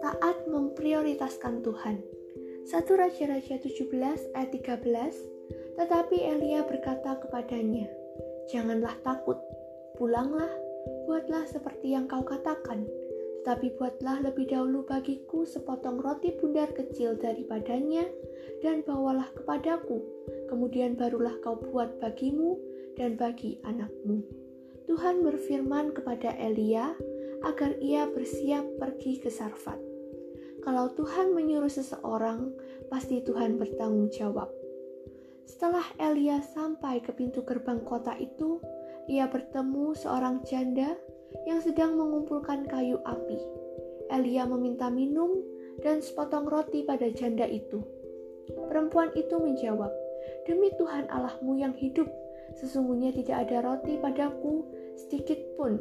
Taat memprioritaskan Tuhan. 1 Raja-Raja 17 ayat 13. Tetapi Elia berkata kepadanya, "Janganlah takut, pulanglah, buatlah seperti yang kau katakan, tetapi buatlah lebih dahulu bagiku sepotong roti bundar kecil daripadanya dan bawalah kepadaku, kemudian barulah kau buat bagimu dan bagi anakmu." Tuhan berfirman kepada Elia agar ia bersiap pergi ke Sarfat. Kalau Tuhan menyuruh seseorang, pasti Tuhan bertanggung jawab. Setelah Elia sampai ke pintu gerbang kota itu, ia bertemu seorang janda yang sedang mengumpulkan kayu api. Elia meminta minum dan sepotong roti pada janda itu. Perempuan itu menjawab, "Demi Tuhan Allahmu yang hidup, sesungguhnya tidak ada roti padaku sedikit pun,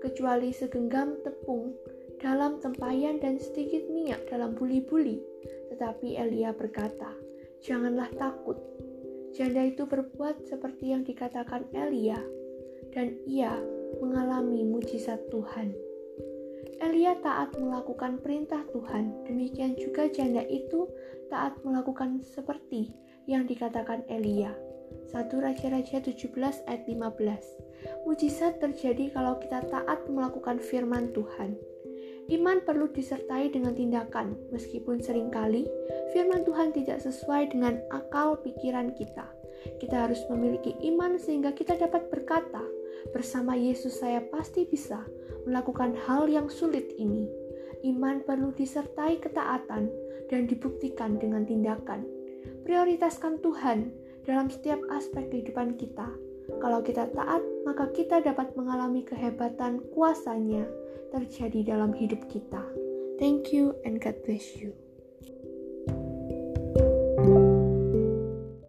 kecuali segenggam tepung dalam tempayan dan sedikit minyak dalam buli-buli." Tetapi Elia berkata, "Janganlah takut." Janda itu berbuat seperti yang dikatakan Elia, dan ia mengalami mujizat Tuhan. Elia taat melakukan perintah Tuhan, demikian juga janda itu taat melakukan seperti yang dikatakan Elia. 1 Raja-Raja 17 ayat 15. Mujizat terjadi kalau kita taat melakukan firman Tuhan. Iman perlu disertai dengan tindakan, meskipun seringkali firman Tuhan tidak sesuai dengan akal pikiran kita. Kita harus memiliki iman sehingga kita dapat berkata, "Bersama Yesus saya pasti bisa melakukan hal yang sulit ini." Iman perlu disertai ketaatan dan dibuktikan dengan tindakan. Prioritaskan Tuhan dalam setiap aspek kehidupan kita. Kalau kita taat, maka kita dapat mengalami kehebatan kuasanya terjadi dalam hidup kita. Thank you and God bless you.